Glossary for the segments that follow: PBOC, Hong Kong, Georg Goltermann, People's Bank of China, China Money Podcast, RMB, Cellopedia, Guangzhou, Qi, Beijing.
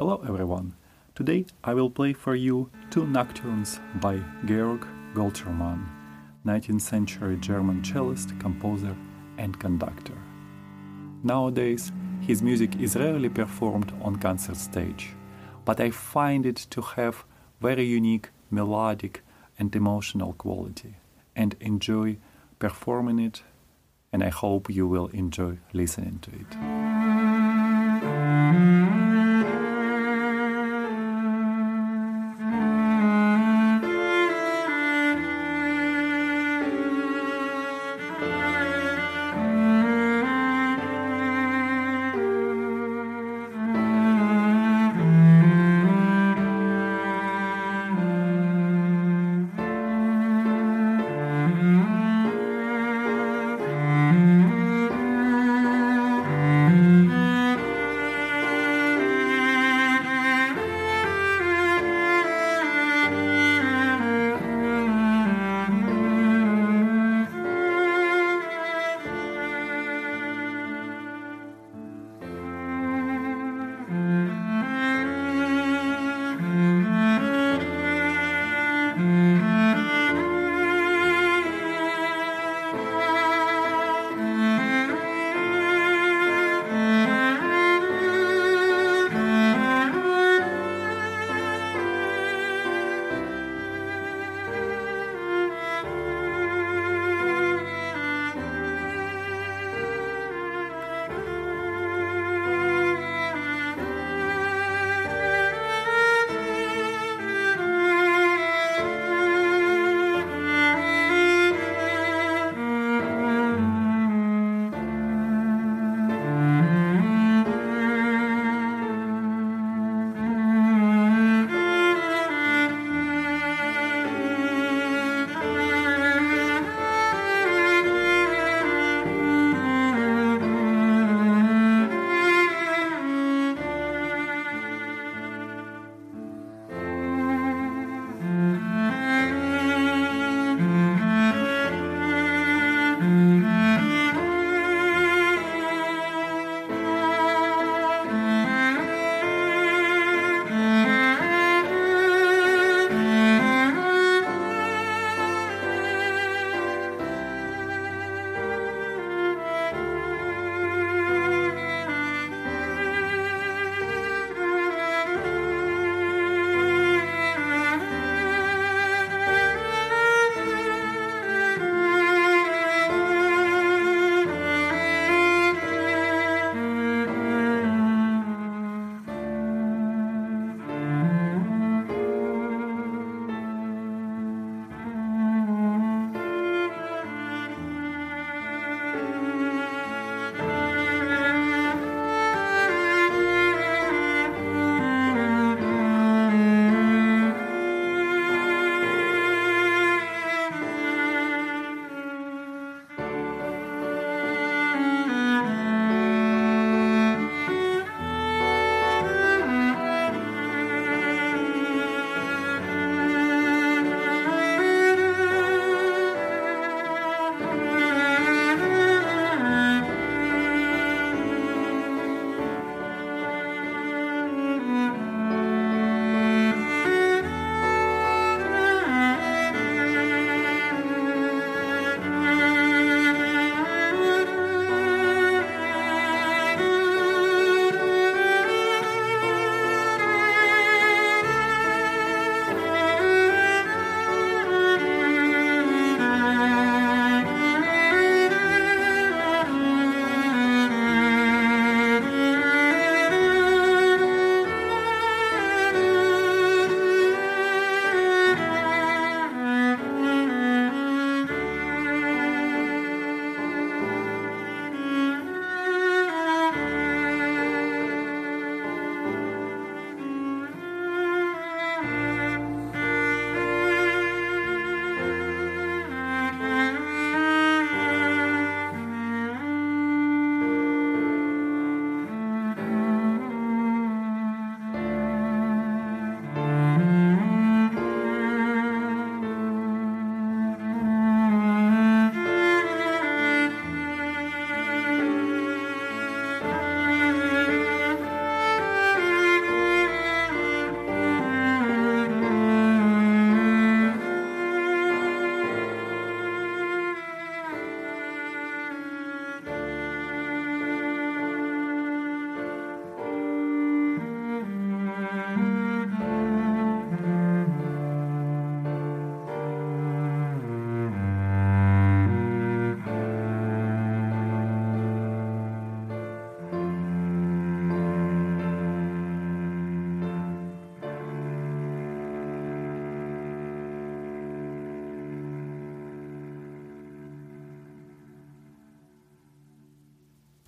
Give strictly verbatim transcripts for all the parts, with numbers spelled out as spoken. Hello everyone! Today I will play for you two nocturnes by Georg Goltermann, nineteenth century German cellist, composer and conductor. Nowadays his music is rarely performed on concert stage, but I find it to have very unique melodic and emotional quality, and enjoy performing it, and I hope you will enjoy listening to it.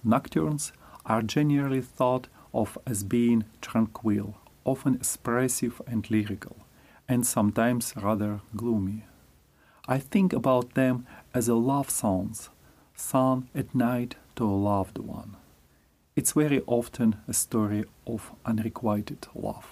Nocturnes are generally thought of as being tranquil, often expressive and lyrical, and sometimes rather gloomy. I think about them as a love songs, sung at night to a loved one. It's very often a story of unrequited love.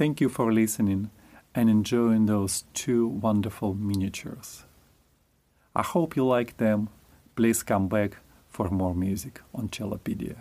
Thank you for listening and enjoying those two wonderful miniatures. I hope you like them. Please come back for more music on Cellopedia.